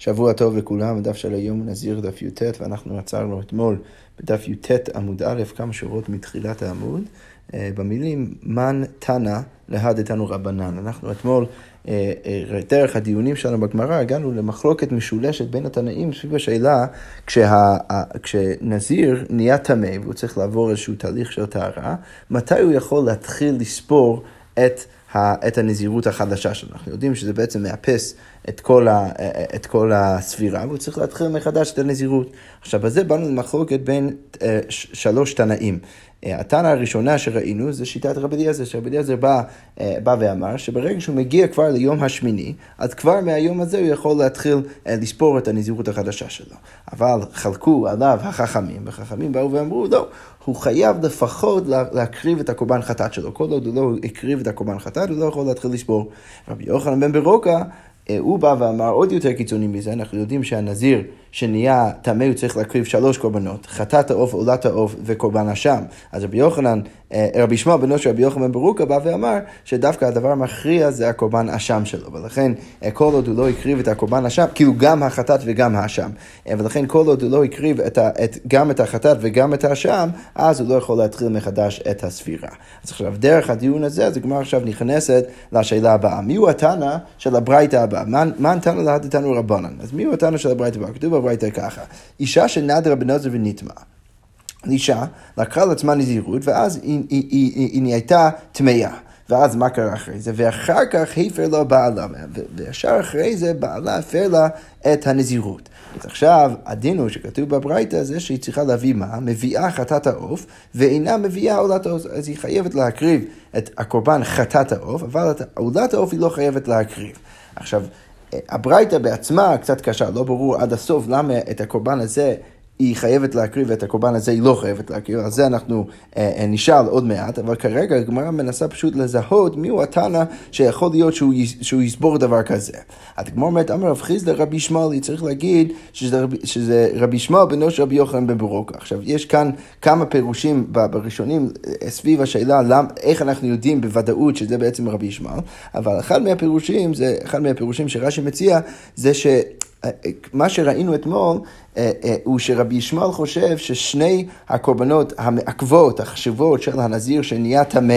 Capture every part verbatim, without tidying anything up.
שבוע טוב לכולם, הדף של היום נזיר דף יו"ט, ואנחנו עצרנו אתמול בדף יו"ט עמוד א', כמה שורות מתחילת העמוד, במילים מן תנא להדתנו רבנן. אנחנו אתמול, דרך הדיונים שלנו בגמרא, הגענו למחלוקת משולשת בין התנאים סביב השאלה, כשה, כשנזיר נהיה טמא, והוא צריך לעבור איזשהו תהליך של טהרה, מתי הוא יכול להתחיל לספור את את הנזירות החדשה שלנו. אנחנו יודעים שזה בעצם מאפס את כל, ה, את כל הספירה, והוא צריך להתחיל מחדש את הנזירות. עכשיו, בזה באנו למחלוקת בין שלוש תנאים. התנא הראשונה שראינו זה שיטת רבי אליעזר, שרבי אליעזר בא, בא ואמר שברגע שהוא מגיע כבר ליום השמיני, אז כבר מהיום הזה הוא יכול להתחיל לספור את הנזירות החדשה שלו. אבל חלקו עליו החכמים, וחכמים באו ואמרו, לא, הוא חייב לפחות להקריב את הקורבן חטאת שלו. כל עוד הוא לא הקריב את הקורבן חטאת, הוא לא יכול להתחיל לספור. רבי יוחנן בן ברוקה, הוא בא ואמר עוד יותר קיצוני מזה, אנחנו יודעים שהנזיר שנהיה טמא הוא צריך להקריב שלוש קורבנות, חטאת העוף, עולת העוף וקורבן אשם. אז רבי יוחנן, רבי שמואל בנו של רבי יוחנן בן ברוקה בא ואמר שדווקא הדבר המכריע זה הקורבן אשם שלו, ולכן כל עוד הוא לא הקריב את הקורבן אשם, כאילו גם החטאת וגם האשם, ולכן כל עוד הוא לא הקריב את, את, גם את החטאת וגם את האשם, אז הוא לא יכול להתחיל מחדש את הספירה. אז עכשיו דרך הדיון הזה, אז הגמרא עכשיו נכנסת לשאלה הבאה, מי הוא התנא של הברייתא הבאה? מה התנא להדתנו רבנן? אז מי הוא התנא של הברייתא הבאה? כתוב הברייתא ככה, אישה שנדרה בנזיר ונטמאה. אישה לקחה לעצמה נזירות, ואז היא, היא, היא, היא, היא נהייתה טמאה. ואז מה קרה אחרי זה? ואחר כך הפר לה בעלה, וישר אחרי זה בעלה הפר לה את הנזירות. אז עכשיו, הדינו שכתוב בברייתא זה שהיא צריכה להביא מה? מביאה חטאת העוף, ואינה מביאה עולת העוף. אז היא חייבת להקריב את הקורבן חטאת העוף, אבל את עולת העוף היא לא חייבת להקריב. עכשיו, הברייתא בעצמה קצת קשה, לא ברור עד הסוף למה את הקורבן הזה היא חייבת להקריב ואת הקורבן הזה היא לא חייבת להקריב, על זה אנחנו אה, נשאל עוד מעט, אבל כרגע הגמרא מנסה פשוט לזהות מיהו התנא שיכול להיות שהוא, שהוא יסבור דבר כזה. הגמרא אומרת, אמר רב חיסדא לרבי שמואל, היא צריך להגיד שזה, שזה רבי שמואל בנו של רבי יוחנן בן ברוקה. עכשיו, יש כאן כמה פירושים בראשונים סביב השאלה, למ, איך אנחנו יודעים בוודאות שזה בעצם רבי שמואל, אבל אחד מהפירושים, זה, אחד מהפירושים שרש"י מציע, זה ש... מה שראינו אתמול הוא שרבי ישמעאל חושב ששני הקורבנות המעכבות, החשובות של הנזיר שנהיה טמא,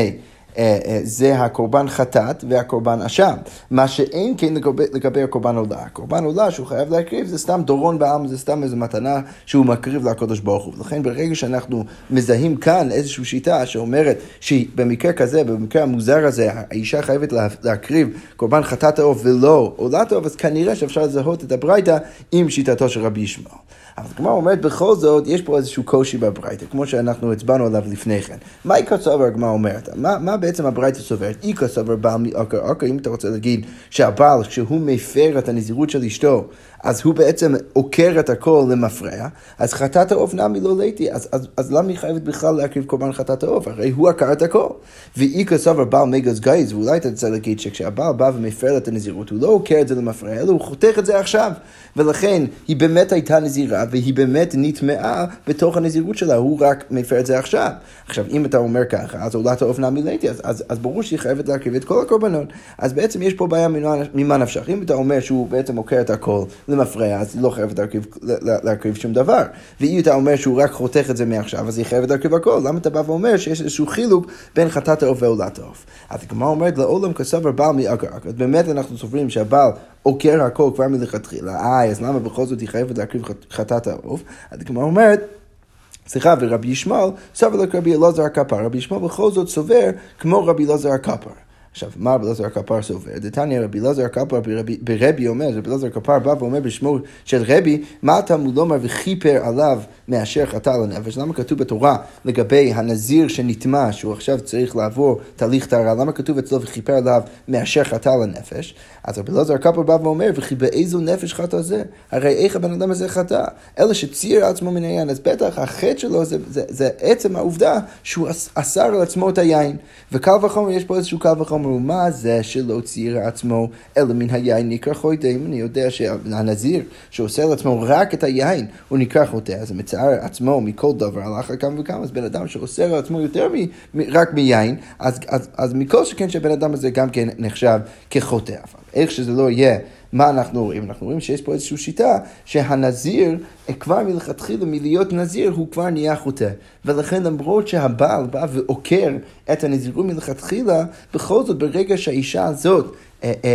זה הקורבן חטאת והקורבן אשם. מה שאין כן לגבי, לגבי הקורבן עולה. הקורבן עולה שהוא חייב להקריב, זה סתם דורון בעם, זה סתם איזו מתנה שהוא מקריב לקדוש ברוך הוא. ולכן ברגע שאנחנו מזהים כאן איזושהי שיטה שאומרת שבמקרה כזה, במקרה המוזר הזה, האישה חייבת להקריב קורבן חטאת העוף ולא עולת העוף, אז כנראה שאפשר לזהות את הברייתא עם שיטתו של רבי ישמעאל. אבל כמו אומרת, בכל זאת, יש פה איזשהו קושי בברייתא, כמו שאנחנו הצבענו עליו לפני כן. מה היא כסובר, מה אומרת? מה, מה בעצם הברייתא סוברת? היא כסובר בעל מעוקר עוקר, אם אתה רוצה להגיד שהבעל, כשהוא מפר את הנזירות של אשתו, אז הוא בעצם עוקר את הכל למפרע, אז חטאת העוף נמי לא ליתי, אז, אז, אז למה היא חייבת בכלל להקריב קורבן חטאת העוף? הרי הוא עקר את הכל. והיא כסובר בעל מגז גייז, ואולי אתה רוצה להגיד שכשהבעל בא ומפר את הנזירות, הוא לא עוקר את זה למפרע, אלא הוא חותך את זה עכשיו. ולכן היא באמת הייתה נזירה, והיא באמת נטמעה בתוך הנזירות שלה, הוא רק מפר את זה עכשיו. עכשיו, אם אתה אומר ככה, אז עולת העוף נמי ליתי, אז, אז, אז ברור שהיא חייבת להקריב את כל הקורבנות. אז בעצם יש פה בעיה ממה נפשך. אם אתה אומר שהוא בעצם עוקר את הכל למפרע, אז היא לא חייבת להקריב, להקריב שום דבר. ואם אתה אומר שהוא רק חותך את זה מעכשיו, אז היא חייבת להקריב הכל. למה אתה בא ואומר שיש איזשהו חילוק בין חטאת העוף ועולת העוף? אז הגמרא אומרת, לעולם כסבר בעל מעוקר עוקר. באמת אנחנו סוברים שהבעל עוקר הכל כבר מלכתחילה. אה, אז למה בכל זאת היא חייבת להקריב חטאת העוף? הגמרא אומרת, סליחה, ורבי ישמעאל סבר לו כרבי אלעזר הקפר. רבי ישמעאל בכל זאת סובר כמו רבי אלעזר הקפר. עכשיו, מה רבי אלעזר הקפר סובר? דתניא רבי אלעזר הקפר ברבי אומר, רבי אלעזר הקפר בא ואומר בשמו של רבי, מה אתה מולומר וכיפר עליו מאשר חטא על הנפש? למה כתוב בתורה לגבי הנזיר שנטמא, שהוא עכשיו צריך לעבור תהליך טהרה, למה כתוב אצלו וכיפר עליו מאשר חטא על הנפש? אז רבי אלעזר הקפר בא ואומר, וכי באיזו נפש חטא זה? הרי איך הבן אדם הזה חטא? אלא שציר עצמו מן היין, אז בטח החטא שלו זה, זה, זה עצם העובדה שהוא אסר על עצמו את היין. וקל וחומר, יש פה איזשהו קל וחומר, מה זה שלא ציר עצמו אלא מן היין נקרא חוטא? אם אני יודע שהנזיר שעושה לעצמו רק את היין הוא נקרא חוטא, אז מצער עצמו מכל דבר על אחר כמה וכמה. אז בן אדם שעושה לעצמו יותר מ, רק מיין, אז, אז, אז מכל שכן שהבן אדם הזה גם כן נחשב כחוטא. אבל איך שזה לא יהיה, מה אנחנו רואים? אנחנו רואים שיש פה איזושהי שיטה שהנזיר כבר מלכתחילה מלהיות נזיר הוא כבר נהיה חוטא. ולכן למרות שהבעל בא ועוקר את הנזירות מלכתחילה, בכל זאת ברגע שהאישה הזאת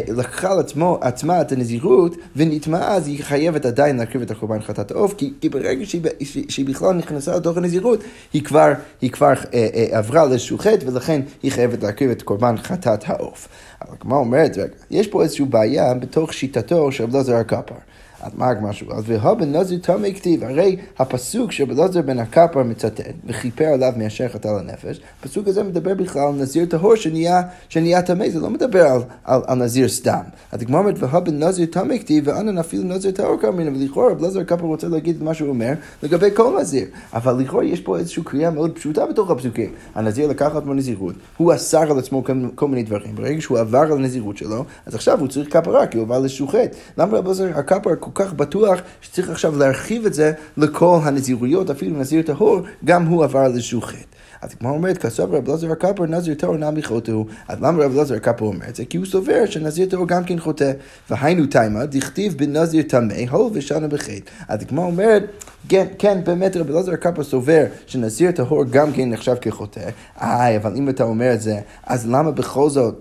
לקחה לעצמו, עצמה את הנזירות ונטמעה, אז היא חייבת עדיין להקריב את הקורבן חטאת העוף, כי, כי ברגע שהיא, שהיא בכלל נכנסה לתוך הנזירות, היא כבר, היא כבר אה, אה, עברה לאיזשהו חטא, ולכן היא חייבת להקריב את קורבן חטאת העוף. אבל מה אומרת? רגע, יש פה איזושהי בעיה בתוך שיטתו של רבי אלעזר הקפר. אז מה משהו? אז והבן נזיר תמי כתיב, הרי הפסוק שרבי אלעזר בן הקפר מצטט, וכיפר עליו מאשר חטא לנפש, הפסוק הזה מדבר בכלל על נזיר טהור שנהיה, שנהיה תמי, זה לא מדבר על, על, על נזיר סתם. אז כמו אומרת, והבן נזיר תמי כתיב, ואנן אפילו נזיר טהור כאמין, ולכאורה רבי אלעזר הקפר רוצה להגיד את מה שהוא אומר לגבי כל נזיר. אבל לכאורה יש פה איזושהי קריאה מאוד פשוטה בתוך הפסוקים. הנזיר לקח לעצמו נזירות, הוא אסר על עצמו כל מיני דברים. ברגע שהוא עבר על הנזירות שלו, אז עכשיו הוא צריך כפרה, כי הוא עבר לשוחט. למה רבי אלעזר הקפר כל כך בטוח שצריך עכשיו להרחיב את זה לכל הנזירויות, אפילו נזיר טהור, גם הוא עבר לאיזשהו חטא. אז כמו אומרת, כסוב רבי אלעזר הקפר נזיר טהור נע מחטאו, אז למה רבי אלעזר הקפר אומר את זה? כי הוא סובר שנזיר טהור גם כן חוטא, והיינו תימא, דכתיב בנזיר טמא, הול ושנה בחטא. אז כמו אומרת, כן, כן, באמת רבי אלעזר הקפר סובר שנזיר טהור גם כן נחשב כחוטא, איי, אבל אם אתה אומר את זה, אז למה בכל זאת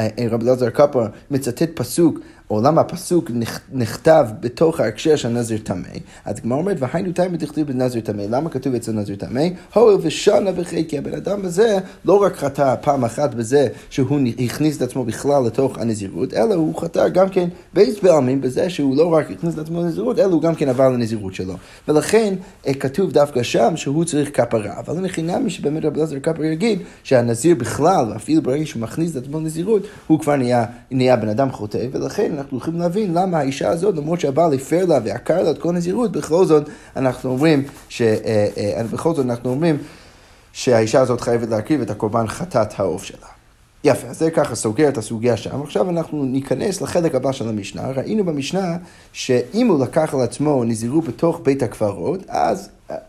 רבי אלעזר הקפר מצטט פסוק, או למה הפסוק נכתב בתוך ההקשר של נזיר טמא? אז כמו אומרת, והיינו תימא דכתיב בנזיר טמא, למה כתוב אצל נזיר טמא? הואיל ושנה בחטא, כי הבן אדם הזה לא רק חטא פעם אחת בזה שהוא הכניס את עצמו בכלל לתוך הנזירות, אלא הוא חטא גם כן בייס בעלמין בזה שהוא לא רק הכניס את עצמו לנזירות, אלא הוא גם כן עבר לנזירות שלו. ולכן כתוב דווקא שם שהוא צריך כפרה. אבל לחינם שבאמת רבי אלעזר הקפר יגיד שהנזיר בכלל, אפילו ברגע שהוא מכניס את עצמו לנזירות, הוא כבר נהיה, נהיה בן אדם חוטא, ולכן אנחנו יכולים להבין למה האישה הזאת, למרות שהבעל הפר לה ועקר לה את כל הנזירות, בכל זאת אנחנו אומרים, ש... בכל זאת אנחנו אומרים שהאישה הזאת חייבת להקריב את הקורבן חטאת העוף שלה. יפה, אז זה ככה סוגר את הסוגיה שם. עכשיו אנחנו ניכנס לחלק הבא של המשנה. ראינו במשנה שאם הוא לקח על עצמו נזירות בתוך בית הקברות, אז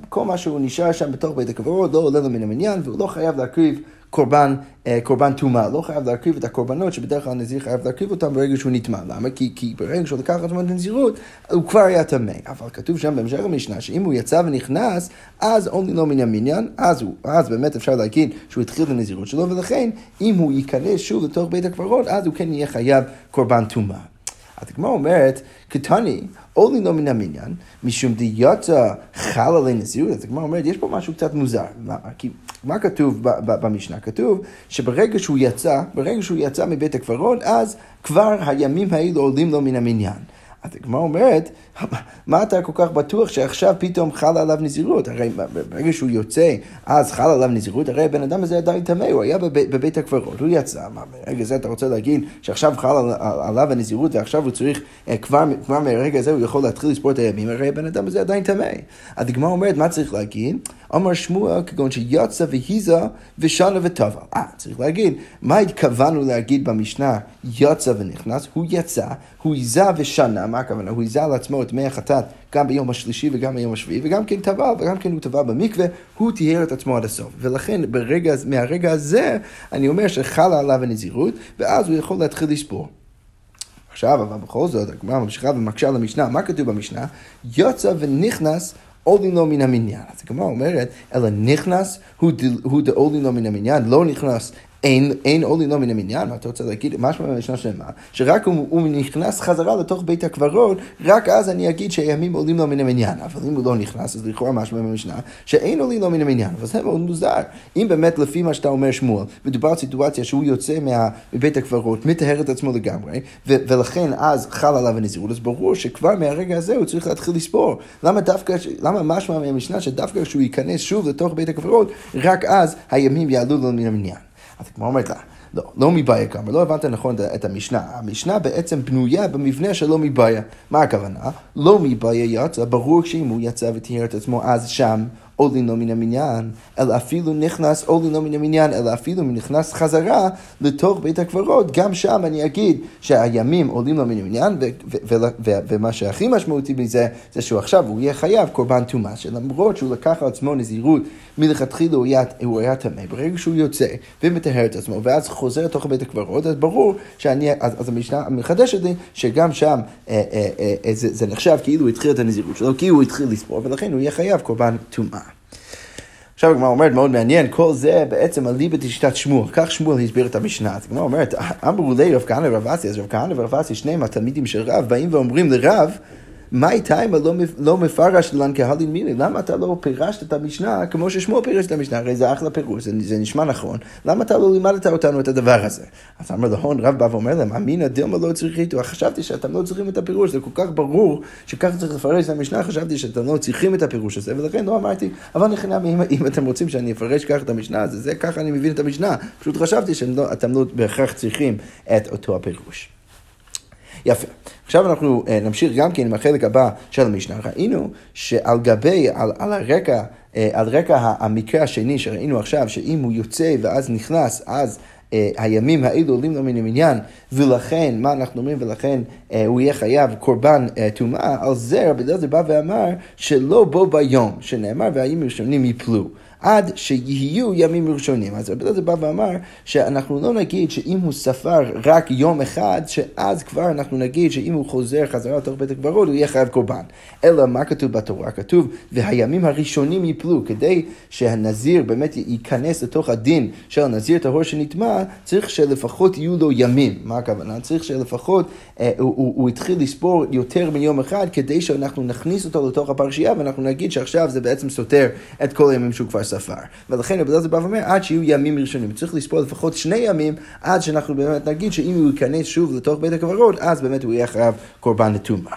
כל מה שהוא נשאר שם בתוך בית הקברות לא עולה לו מן המניין, והוא לא חייב להקריב קורבן, קורבן תומה, לא חייב להקריב את הקורבנות שבדרך כלל הנזיר חייב להקריב אותם ברגע שהוא נטמא. למה? כי, כי ברגע שהוא לקח את הנזירות, הוא כבר היה טמא. אבל כתוב שם בהמשך המשנה, שאם הוא יצא ונכנס, אז עולה לו מן המניין, אז, הוא, אז באמת אפשר להגיד שהוא התחיל את הנזירות שלו, ולכן אם הוא ייכנס שוב לתוך בית הקברות, אז הוא כן יהיה חייב קורבן תומה. התגמרא אומרת, קטני, עולה לו מן המניין, משום דיוצא חל עלי נזירות. התגמרא אומרת, יש פה משהו קצת מוזר. כי מה כתוב במשנה? כתוב שברגע שהוא יצא, ברגע שהוא יצא מבית הקברות, אז כבר הימים האלו עולים לו מן המניין. התגמרא אומרת, מה אתה כל כך בטוח שעכשיו פתאום חל עליו נזירות? הרי ברגע שהוא יוצא, אז חל עליו נזירות, הרי הבן אדם הזה עדיין טמא, הוא היה בב, בבית הקברות, הוא יצא, מה, ברגע זה אתה רוצה להגיד שעכשיו חל על, עליו הנזירות, ועכשיו הוא צריך, כבר, כבר מרגע זה הוא יכול להתחיל לספור את הימים, הרי הבן אדם הזה עדיין טמא. הדגמרא אומרת, מה צריך להגיד? אמר שמואל, כגון שיצא והיזה ושנה וטבל. אה, צריך להגיד, מה התכוונו להגיד במשנה, יצא ונכנס? הוא יצא, הוא היזה ושנה, מה הכוונה? הוא היזה על עצמו את מי החטאת, גם ביום השלישי וגם ביום השביעי, וגם כן טבל, וגם כן הוא טבל במקווה, הוא תיאר את עצמו עד הסוף. ולכן ברגע, מהרגע הזה, אני אומר שחלה עליו הנזירות, ואז הוא יכול להתחיל לספור. עכשיו, אבל בכל זאת, הגמרא ממשיכה ומקשה למשנה, מה כתוב במשנה? יצא ונכנס עולה לו מן המניין. אז הגמרא אומרת, אלא נכנס הוא דעולה לו מן המניין, לא נכנס אין, אין עולה לו מן המניין. מה אתה רוצה להגיד? משמע במשנה שלמה, שרק הוא, הוא נכנס חזרה לתוך בית הקברות, רק אז אני אגיד שהימים עולים לו מן המניין. אבל אם הוא לא נכנס, אז לכאורה משמע במשנה שאין עולה לו מן המניין. אבל זה מאוד מוזר. אם באמת לפי מה שאתה אומר שמואל, מדובר על סיטואציה שהוא יוצא מה, מבית הקברות, מטהר את עצמו לגמרי, ו, ולכן אז חל עליו הנזירות, אז ברור שכבר מהרגע הזה הוא צריך להתחיל לספור. למה דווקא, למה משמע במשנה שדווקא כשהוא ייכנס שוב לתוך בית הקברות, רק אז הימים יעלו לו מן המניין? אז כמו אומרת לה, לא, לא מבעיה כמה, לא הבנת נכון את המשנה. המשנה בעצם בנויה במבנה שלא מבעיה. מה הכוונה? לא מבעיה יצא, ברור שאם הוא יצא ותהיר את עצמו אז שם, או לינו מן המניין, אלא אפילו נכנס, או לינו מן המניין, אלא אפילו נכנס חזרה לתוך בית הקברות, גם שם אני אגיד שהימים עולים לו מן המניין, ומה שהכי משמעותי בזה, זה שהוא עכשיו, הוא יהיה חייב קורבן תומה, שלמרות שהוא לקח על עצמו נזירות, מלכתחילה הוא היה טמא, ברגע שהוא יוצא ומטהר את עצמו, ואז חוזר לתוך בית הקברות, אז ברור שאני, אז המשנה המחדשת לי, שגם שם זה נחשב כאילו הוא התחיל את הנזירות שלו, כי הוא התחיל לספור, ולכן הוא יהיה חייב קורבן תומה. עכשיו הגמרא אומרת, מאוד מעניין, כל זה בעצם אליבא דשיטת שמואל. כך שמואל הסביר את המשנה. אז הגמרא אומרת, אמרו לי רב כהנא ורב אסי, אז רב כהנא ורב אסי, שניהם התלמידים של רב, באים ואומרים לרב, מה איתה אם לא מפרש לן כהלין מיני? למה אתה לא פירשת את המשנה כמו ששמואל פירש את המשנה? הרי זה אחלה פירוש, זה, זה נשמע נכון. למה אתה לא לימדת אותנו את הדבר הזה? אז אמר להון, רב בא ואומר להם, אמינא דילמא לא צריכים, חשבתי שאתם לא צריכים את הפירוש, זה כל כך ברור שכך צריך לפרש את המשנה, חשבתי שאתם לא צריכים את הפירוש הזה, ולכן לא אמרתי, אבל נכנע, אם, אם אתם רוצים שאני אפרש כך את המשנה, אז זה כך אני מבין את המשנה. פשוט חשבתי שאתם לא בהכרח צריכים את אותו הפירוש. יפה. עכשיו אנחנו נמשיך גם כן עם החלק הבא של המשנה. ראינו שעל גבי, על, על הרקע, על רקע המקרה השני שראינו עכשיו, שאם הוא יוצא ואז נכנס, אז הימים האלו עולים לו מן המניין, ולכן, מה אנחנו אומרים, ולכן הוא יהיה חייב קורבן טומאה, על זה רבי אלעזר בא ואמר שלא בו ביום, שנאמר והימים הראשונים ייפלו. עד שיהיו ימים ראשונים. אז רבי אלעזר בא ואמר שאנחנו לא נגיד שאם הוא ספר רק יום אחד, שאז כבר אנחנו נגיד שאם הוא חוזר חזרה לתוך בית הקברות, הוא יהיה חייב קורבן. אלא מה כתוב בתורה? כתוב, והימים הראשונים ייפלו. כדי שהנזיר באמת ייכנס לתוך הדין של הנזיר טהור שנטמא, צריך שלפחות יהיו לו ימים. מה הכוונה? צריך שלפחות אה, הוא, הוא, הוא התחיל לספור יותר מיום אחד, כדי שאנחנו נכניס אותו לתוך הפרשייה, ואנחנו נגיד שעכשיו זה בעצם סותר את כל הימים שהוא כבר ספר. ולכן רבי אלעזר בא ואומר, עד שיהיו ימים ראשונים. צריך לספור לפחות שני ימים, עד שאנחנו באמת נגיד שאם הוא ייכנס שוב לתוך בית הקברות, אז באמת הוא יהיה חייב קורבן לטומאה.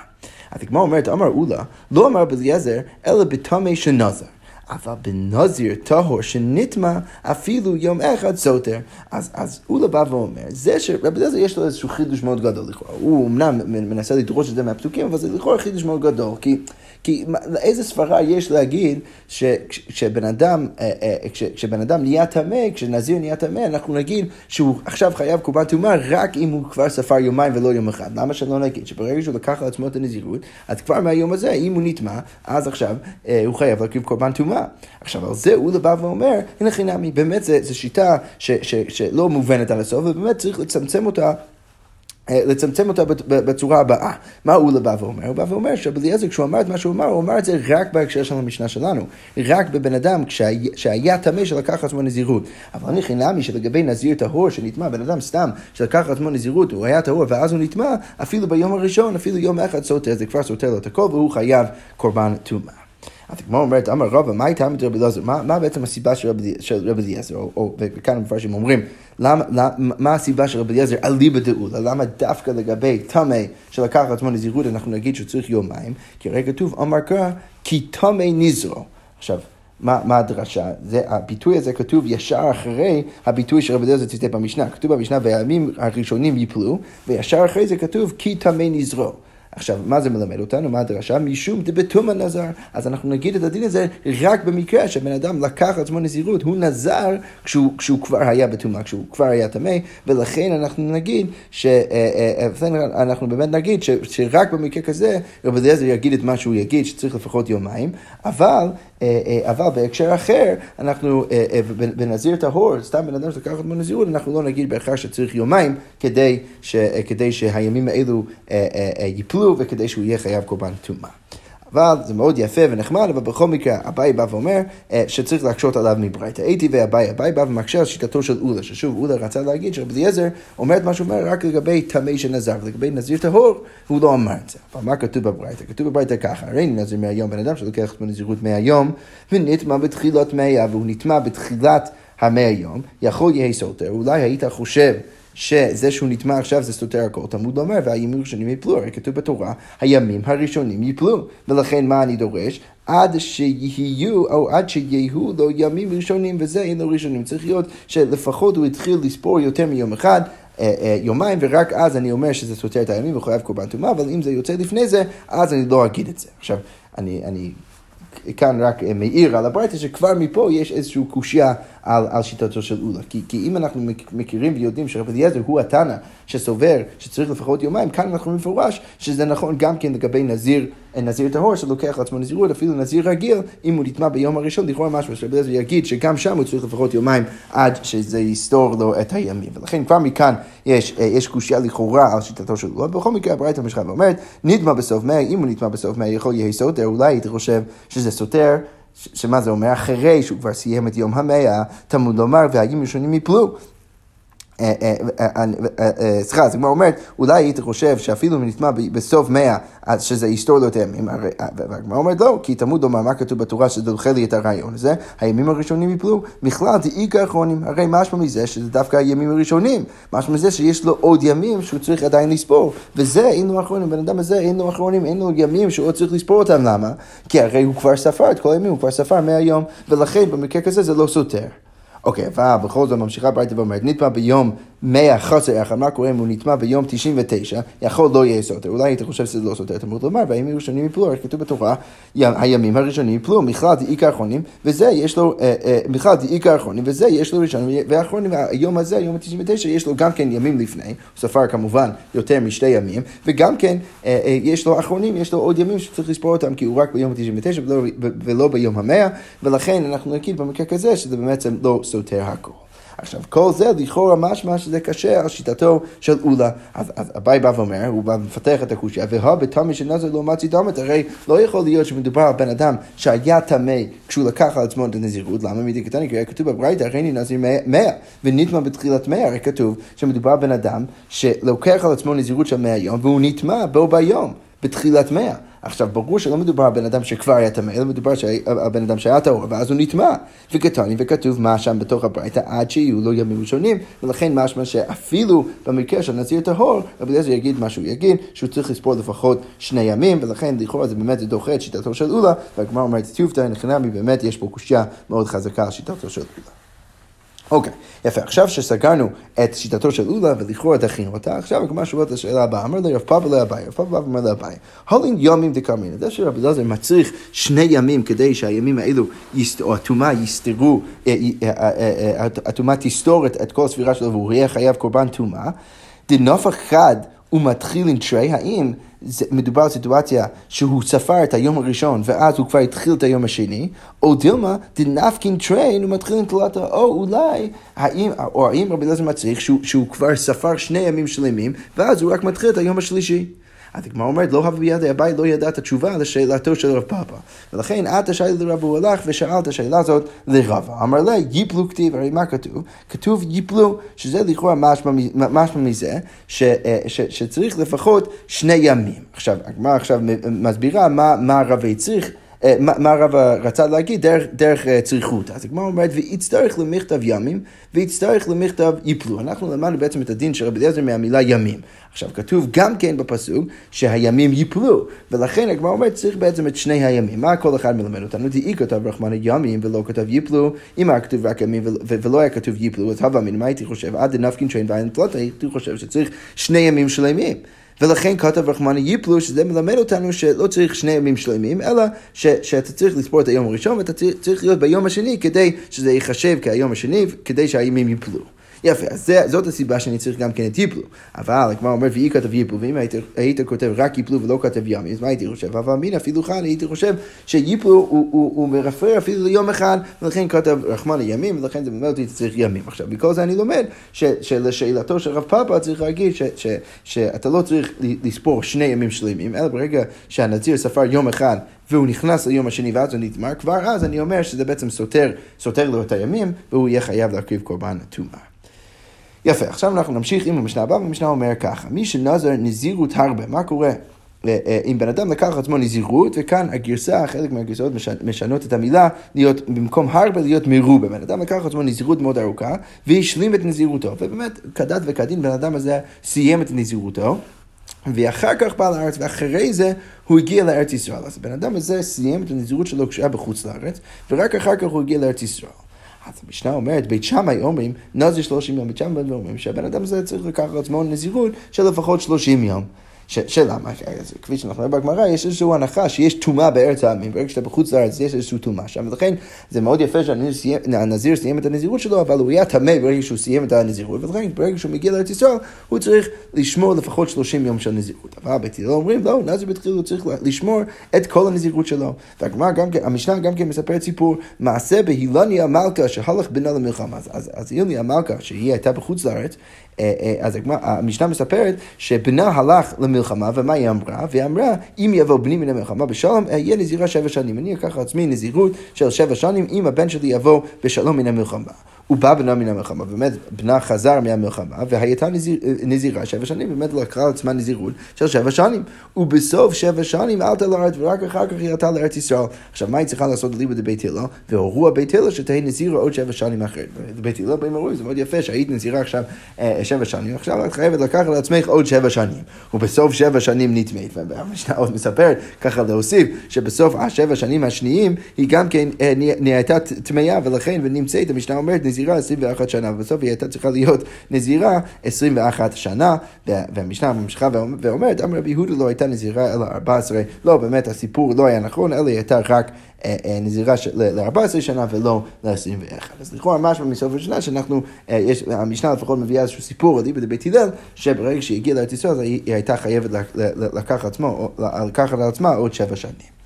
אז הגמרא אומרת, אמר אולה, לא אמר רבי אלעזר, אלא בטמא שנזר. אבל בנזיר טהור שנטמא אפילו יום אחד סותר. אז, אז הוא לבא ואומר, זה שרבי אלעזר יש לו איזשהו חידוש מאוד גדול לכאורה. הוא אמנם מנסה לדרוש את זה מהפסוקים, אבל זה לכאורה חידוש מאוד גדול, כי, כי איזה ספרה יש להגיד ש, כשבן אדם, כש, כשבן אדם נהיה טמא, כשנזיר נהיה טמא, אנחנו נגיד שהוא עכשיו חייב קורבן טומאה רק אם הוא כבר ספר יומיים ולא יום אחד. למה שלא נגיד? שברגע שהוא לקח על עצמו את הנזירות, אז כבר מהיום הזה, אם הוא נטמא, אז עכשיו הוא חייב להקריב קורבן טומאה. עכשיו על זה הוא לבא ואומר, הנה חינמי, באמת זו שיטה ש, ש, שלא מובנת על הסוף, ובאמת צריך לצמצם אותה, לצמצם אותה בצורה הבאה. מה הוא לבא ואומר? הוא בא ואומר שרבי אלעזר, כשהוא אמר את מה שהוא אמר, הוא אמר את זה רק בהקשר של המשנה שלנו. רק בבן אדם שהיה טמא שלקח עצמו נזירות. אבל אני חינמי שלגבי נזיר טהור שנטמא, בן אדם סתם שלקח עצמו נזירות, הוא היה טהור ואז הוא נטמא, אפילו ביום הראשון, אפילו יום אחד סותר, זה כבר סותר לו את הכל, והוא חייב קורבן טומאה. אז כמו אומרת, אמר רבא, מה הייתה אמת רבי אלעזר? מה בעצם הסיבה של רבי אלעזר? וכאן המפרשים אומרים, מה הסיבה של רבי אלעזר? אליבא דאולה, למה דווקא לגבי טמא שלקח עצמו נזירות, אנחנו נגיד שצריך יומיים, כי הרי כתוב, אמר קרא, כי טמא נזרו. עכשיו, מה, מה הדרשה? זה, הביטוי הזה כתוב ישר אחרי הביטוי שרבי אלעזר ציטט במשנה. כתוב במשנה, והימים הראשונים ייפלו, וישר אחרי זה כתוב, כי טמא נזרו. עכשיו, מה זה מלמד אותנו? מה הדרשה? משום דבתומא נזר. אז אנחנו נגיד את הדין הזה רק במקרה שבן אדם לקח עצמו נזירות, הוא נזר כשהוא, כשהוא כבר היה בטומאה, כשהוא כבר היה טמא, ולכן אנחנו נגיד ש... אנחנו באמת נגיד ש... שרק במקרה כזה רבי אלעזר יגיד את מה שהוא יגיד, שצריך לפחות יומיים, אבל, אבל בהקשר אחר, אנחנו בנזיר טהור, סתם בן אדם שלקח עצמו נזירות, אנחנו לא נגיד בהכרח שצריך יומיים כדי, ש... כדי שהימים האלו ייפלו, וכדי שהוא יהיה חייב קורבן טומאה. אבל זה מאוד יפה ונחמד, אבל בכל מקרה אביי בא ואומר שצריך להקשות עליו מברייתא. הייתי ואביי, אביי בא ומקשה על שיטתו של אולה, ששוב אולה רצה להגיד שרבי אליעזר אומר את מה שהוא אומר רק לגבי טמא שנזר, ולגבי נזיר טהור הוא לא אמר את זה. אבל מה כתוב בברייתא? כתוב בברייתא ככה, הרי נזיר מהיום, בן אדם שלוקח בנזירות מהיום ונטמא בתחילת מאה, והוא נטמא בתחילת המאה יום, יכול יהיה סותר. אולי היית חושב שזה שהוא נטמא עכשיו זה סותר הכל, תמוד אומר, והימים הראשונים ייפלו, הרי כתוב בתורה, הימים הראשונים ייפלו, ולכן מה אני דורש? עד שיהיו, או עד שיהיו לו ימים ראשונים, וזה אין לו ראשונים, צריך להיות שלפחות הוא התחיל לספור יותר מיום אחד, יומיים, ורק אז אני אומר שזה סותר את הימים, וחייב קורבן טומאה, אבל אם זה יוצא לפני זה, אז אני לא אגיד את זה. עכשיו, אני... אני... כאן רק מאיר על הברייתא, שכבר מפה יש איזשהו קושיה על, על שיטתו של אולה. כי, כי אם אנחנו מכירים ויודעים שרבי אליעזר הוא התנא שסובר שצריך לפחות יומיים, כאן אנחנו מפורש שזה נכון גם כן לגבי נזיר, נזיר טהור שלוקח לעצמו נזירות, אפילו נזיר רגיל, אם הוא נטמא ביום הראשון, לכאורה משהו, שרבי אליעזר יגיד שגם שם הוא צריך לפחות יומיים עד שזה יסתור לו את הימים. ולכן כבר מכאן יש, יש קושיה לכאורה על שיטתו של אולה. בכל מקרה, הברייתא המשנה אומרת, נטמא בסוף מאה, אם הוא נטמא בסוף מאה, יכול יהיה סותר, אולי אתה חושב שזה סותר, שמה זה אומר? אחרי שהוא כבר סיים את יום המאה, תמוד לומר, והימים ראשונים יפלו. סליחה, זאת אומרת, אולי היית חושב שאפילו נטמע בסוף מאה, שזה יסתור לו את הימים. והגמרא אומרת לא, כי תמוד לומר, מה כתוב בתורה שדוחה לי את הרעיון הזה? הימים הראשונים יפלו, בכלל זה עיקר האחרונים, הרי משמע מזה שזה דווקא הימים הראשונים, משמע מזה שיש לו עוד ימים שהוא צריך עדיין לספור, וזה אין לו אחרונים, בן אדם הזה אין לו אחרונים, אין לו ימים שהוא עוד צריך לספור אותם, למה? כי הרי הוא כבר ספר את כל הימים, הוא כבר ספר מאה יום, ולכן במקרה כזה זה לא סותר. אוקיי, ובכל זאת ממשיכה הברייתא ואומרת, נטמא ביום מאה חסר אחד, מה קורה אם הוא נטמא ביום תשעים ותשע, יכול לא יהיה סותר, אולי אתה חושב שזה לא סותר, תמוד לומר, והימים הראשונים יפלו, כתוב בתורה, הימים הראשונים יפלו, מכלל דעיקר האחרונים, וזה יש לו, מכלל דעיקר האחרונים, וזה יש לו ראשון, והאחרונים, היום הזה, יום ה-תשעים ותשע, יש לו גם כן ימים לפני, הוא ספר כמובן יותר משתי ימים, וגם כן יש לו אחרונים, יש לו עוד ימים שצריך לספור אותם, כי הוא רק ביום ה-תשעים ותשע ולא ביום המאה, ולכן אנחנו נגיד במקרה כזה שזה בעצם לא סותר הכל. עכשיו, כל זה לכאורה משמע שזה קשה על שיטתו של אולה. אז, אז אביי בא ואומר, הוא בא מפתח את הקושיה, והוא בתמי שנזר לא מצי דמת, הרי לא יכול להיות שמדובר על בן אדם שהיה תמי כשהוא לקח על עצמו את הנזירות, למה מידי קטני? כי היה כתוב בברייתא, הרי נזיר מאה, ונטמא בתחילת מאה, הרי כתוב שמדובר על בן אדם שלוקח על עצמו נזירות של מאה יום, והוא נטמא בו ביום, בתחילת מאה. עכשיו, ברור שלא מדובר על בן אדם שכבר היה טמא, אלא מדובר על בן אדם שהיה טהור, ואז הוא נטמא. וקטני וכתוב מה שם בתוך הברייתא עד שיהיו לו ימים ראשונים, ולכן משמע שאפילו במקרה של נזיר טהור, רבי אליעזר יגיד מה שהוא יגיד, שהוא צריך לספור לפחות שני ימים, ולכן לכאורה זה באמת דוחה את שיטתו של אולה, והגמרא אומרת תיובתא חינמי, באמת יש פה קושיה מאוד חזקה על שיטתו של אולה. אוקיי, okay, יפה, עכשיו שסגרנו את שיטתו של אולה ולכאורה דחינו אותה, עכשיו רק משהו את השאלה הבאה, אמר לי רב פאבא לאביי, רב פאבא אמר לאביי, הולין יומים דקמרינן, זה שרבי אלעזר מצריך שני ימים כדי שהימים האלו, או התאומה יסתרו, התאומה תסתור את כל הספירה שלו והוא יהיה חייב קורבן תאומה, דנופח חד ומתחיל לנטרי, האם מדובר על סיטואציה שהוא ספר את היום הראשון ואז הוא כבר התחיל את היום השני, או דילמה, דנפקין טריין ומתחיל לנטלת, או אולי, האם, או האם רבי אלעזר מצריך שהוא, שהוא כבר ספר שני ימים שלמים ואז הוא רק מתחיל את היום השלישי. אז הגמרא אומרת, לא הווה בידי אביי, לא ידע את התשובה לשאלתו של רב פאבא. ולכן, אתה שאל לרב, הוא הלך ושאל את השאלה הזאת לרב. אמר לה, ייפלו כתיב, הרי מה כתוב? כתוב ייפלו, שזה לכאורה משמע מזה, ש, ש, שצריך לפחות שני ימים. עכשיו, הגמרא עכשיו מסבירה מה, מה רבי צריך, מה רב רצה להגיד דרך, דרך צריכות. אז הגמרא אומרת, ויצטרך למכתב ימים, ויצטרך למכתב ייפלו. אנחנו למדנו בעצם את הדין של רבי אלעזר מהמילה ימים. עכשיו כתוב גם כן בפסוק שהימים ייפלו, ולכן הגמרא אומרת צריך בעצם את שני הימים. מה כל אחד מלמד אותנו? דאי כתב רחמנא ימים ולא כתב ייפלו, אם היה כתוב רק ימים ולא היה כתוב ייפלו, אז הווה אמינא, מה הייתי חושב? עד דנפקין טרין ואין תלתא, הייתי חושב שצריך שני ימים שלמים. ולכן כתב רחמנא ייפלו, שזה מלמד אותנו שלא צריך שני ימים שלמים, אלא ש, שאתה צריך לספור את היום הראשון, ואתה צריך להיות ביום השני, כדי שזה ייחשב כהיום השני, כדי שהימים ייפלו. יפה, אז זה, זאת הסיבה שאני צריך גם כן את ייפלו. אבל כמו אומר, ואי כתב ייפלו, ואם היית, היית כותב רק ייפלו ולא כתב ימים, אז מה הייתי חושב? אבל מן אפילו כאן הייתי חושב שייפלו הוא, הוא, הוא, הוא מרפר אפילו ליום אחד, ולכן כתב רחמנא ימים, ולכן זה באמת אותי צריך ימים. עכשיו, בכל זה אני לומד ש, שלשאלתו של רב פאבא צריך להגיד ש, ש, שאתה לא צריך לספור שני ימים שלמים, אלא ברגע שהנזיר ספר יום אחד, והוא נכנס ליום השני ואז הוא נטמא, כבר אז אני אומר שזה בעצם סותר, סותר לו את הימים, והוא יהיה חייב להקריב קורבן טומאה. יפה, עכשיו אנחנו נמשיך עם המשנה הבאה, והמשנה אומר ככה, מי שנזר נזירות הרבה, מה קורה? אם בן אדם לקח עצמו נזירות, וכאן הגרסה, חלק מהגרסאות משנות את המילה, להיות, במקום הרבה להיות מרובה, בן אדם לקח עצמו נזירות מאוד ארוכה, והשלים את נזירותו, ובאמת כדת וכדין בן אדם הזה סיים את נזירותו, ואחר כך בא לארץ, ואחרי זה הוא הגיע לארץ ישראל. אז הבן אדם הזה סיים את הנזירות שלו כשהיה בחוץ לארץ, ורק אחר כך הוא הגיע לארץ ישראל. אז המשנה אומרת, בית שמאי אומרים, נזיר שלושים יום, בית שמאי אומרים שהבן אדם הזה צריך לקחת לעצמו נזירות של לפחות שלושים יום. שאלה, כפי שאנחנו נראה בגמרא, יש איזשהו הנחה שיש תומה בארץ העמים, ברגע שאתה בחוץ לארץ יש איזשהו תומה שם, ולכן זה מאוד יפה שהנזיר סיים את הנזירות שלו, אבל הוא היה תמה ברגע שהוא סיים את הנזירות, ולכן ברגע שהוא מגיע לארץ ישראל, הוא צריך לשמור לפחות שלושים יום של נזירות. אבל בית הלל אומרים, לא, נזיר בתחילה הוא צריך לשמור את כל הנזירות שלו. והגמרא גם כן, המשנה גם כן מספרת סיפור, מעשה ביוניה מאלכה שהלך בינה למלחמה. אז, אז יוניה מאלכה, שהיא הייתה בחוץ לארץ, אז המשנה מספרת שבנה הלך למלחמה, ומה היא אמרה? והיא אמרה, אם יבוא בני מן המלחמה בשלום, יהיה נזירה שבע שנים. אני אקח עצמי נזירות של שבע שנים, אם הבן שלי יבוא בשלום מן המלחמה. הוא בא בנה מן המלחמה, באמת בנה חזר מהמלחמה, והייתה נזיר, נזירה שבע שנים, באמת לקחה עצמה נזירות של שבע שנים. ובסוף שבע שנים עלתה לארץ, ורק אחר כך היא עלתה לארץ ישראל. עכשיו, מה היא צריכה לעשות לי בבית הלל? והורו הבית הלל שתהיה נזירה עוד שבע שנים אחרי. בית הלל באים הורים, זה מאוד יפה שהיית נזירה עכשיו שבע שנים, עכשיו את חייבת לקחת לעצמך עוד שבע שנים, ובסוף שבע שנים נטמאת, והמשנה עוד מספרת, ככה להוסיף, שבסוף השבע שנים השניים, היא גם כן נהייתה טמאה, ולכן ונמצאת, המשנה אומרת, נזירה עשרים ואחת שנה, ובסוף היא הייתה צריכה להיות נזירה עשרים ואחת שנה, והמשנה ממשיכה ואומרת, אמר רבי יהודה לא הייתה נזירה אלא ארבע עשרה, לא, באמת הסיפור לא היה נכון, אלא היא הייתה רק נזירה ל-ארבע עשרה שנה ולא ל-עשרים ואחת. אז לכאורה משהו מסוף השנה שאנחנו, המשנה לפחות מביאה איזשהו סיפור על איבא לבית הלל, שברגע שהיא הגיעה לארץ ישראל, היא הייתה חייבת לקחת על עצמה עוד שבע שנים.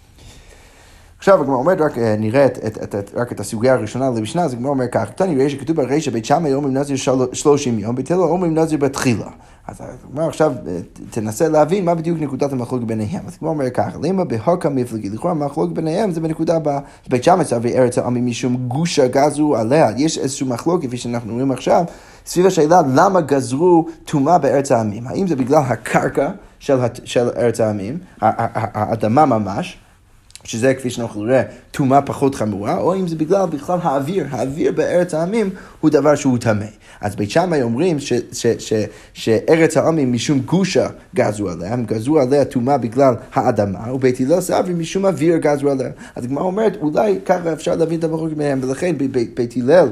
עכשיו הגמרא אומרת, רק נראה את, את, את, את, רק את הסוגיה הראשונה למשנה, אז הגמרא אומר כך, תני ראה שכתוב על ראה שבית שמאי אומרים נזיר שלושים יום, בית הלל אומרים נזיר בתחילה. אז הגמרא עכשיו תנסה להבין מה בדיוק נקודת המחלוק ביניהם. אז הגמרא אומר כך, למה בהוקה מפלגי, לכאורה המחלוק ביניהם זה בנקודה הבאה, בית שמאי סבי ארץ העמים משום גושה גזרו עליה, יש איזשהו מחלוק כפי שאנחנו רואים עכשיו, סביב השאלה למה גזרו תומה בארץ העמים, האם זה בגלל הקרקע של, של ארץ העמים, האדמה ממש, שזה כפי שאנחנו נראה, תומה פחות חמורה, או אם זה בגלל, בכלל האוויר, האוויר בארץ העמים הוא דבר שהוא תמי. אז בית שמאי אומרים ש, ש, ש, שארץ העמים משום גושה גזו עליה, הם גזו עליה תומה בגלל האדמה, ובית הלל סברי משום אוויר גזו עליה. אז הגמרא אומרת, אולי ככה אפשר להבין את המחלוקת מהם, ולכן בית הלל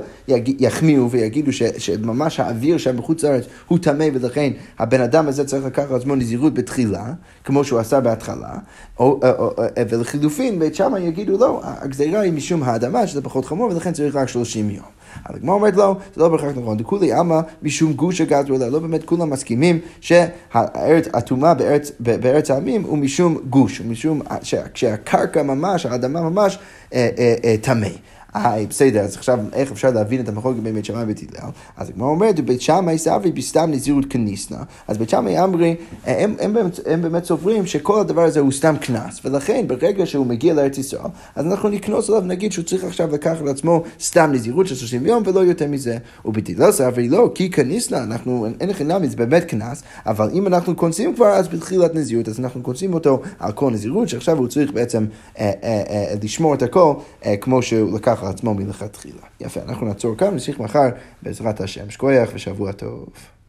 יחמיאו ויגידו ש, שממש האוויר שם בחוץ לארץ הוא תמי, ולכן הבן אדם הזה צריך לקחת עצמו נזירות בתחילה, כמו שהוא עשה בהתחלה, או, או, או, ולחילופי, בית שמאי יגידו לא, הגזירה היא משום האדמה שזה פחות חמור ולכן צריך רק שלושים יום. אבל כמו אומרת לא, זה לא בהכרח נכון, דכולי עמא משום גושה גזרו עליה, לא באמת כולם מסכימים שהתומה בארץ, בארץ העמים הוא משום גוש, הוא משום שהקרקע ממש, האדמה ממש טמא. היי, בסדר, אז עכשיו איך אפשר להבין את המחלוקת בין בית שמאי ובית הלל? אז הגמרא אומרת, בית שמאי סברי בסתם נזירות כניסנה. אז בית שמאי אמרי, הם, הם, הם באמת סוברים שכל הדבר הזה הוא סתם קנס, ולכן ברגע שהוא מגיע לארץ ישראל, אז אנחנו נקנוס עליו, נגיד שהוא צריך עכשיו לקחת לעצמו סתם נזירות של שלושים יום, ולא יותר מזה. ובית הלל סברי לא, כי כניסנה, אנחנו, אין לכם למה, זה באמת קנס, אבל אם אנחנו קונסים כבר, אז בתחילת נזירות, אז אנחנו קונסים אותו על כל נזירות, שעכשיו הוא צריך בעצם, אה, אה, אה, לשמור את הכל, אה, כמו שהוא לקח עצמו מלכתחילה. יפה, אנחנו נעצור כאן, נמשיך מחר בעזרת השם. שכוח ושבוע טוב.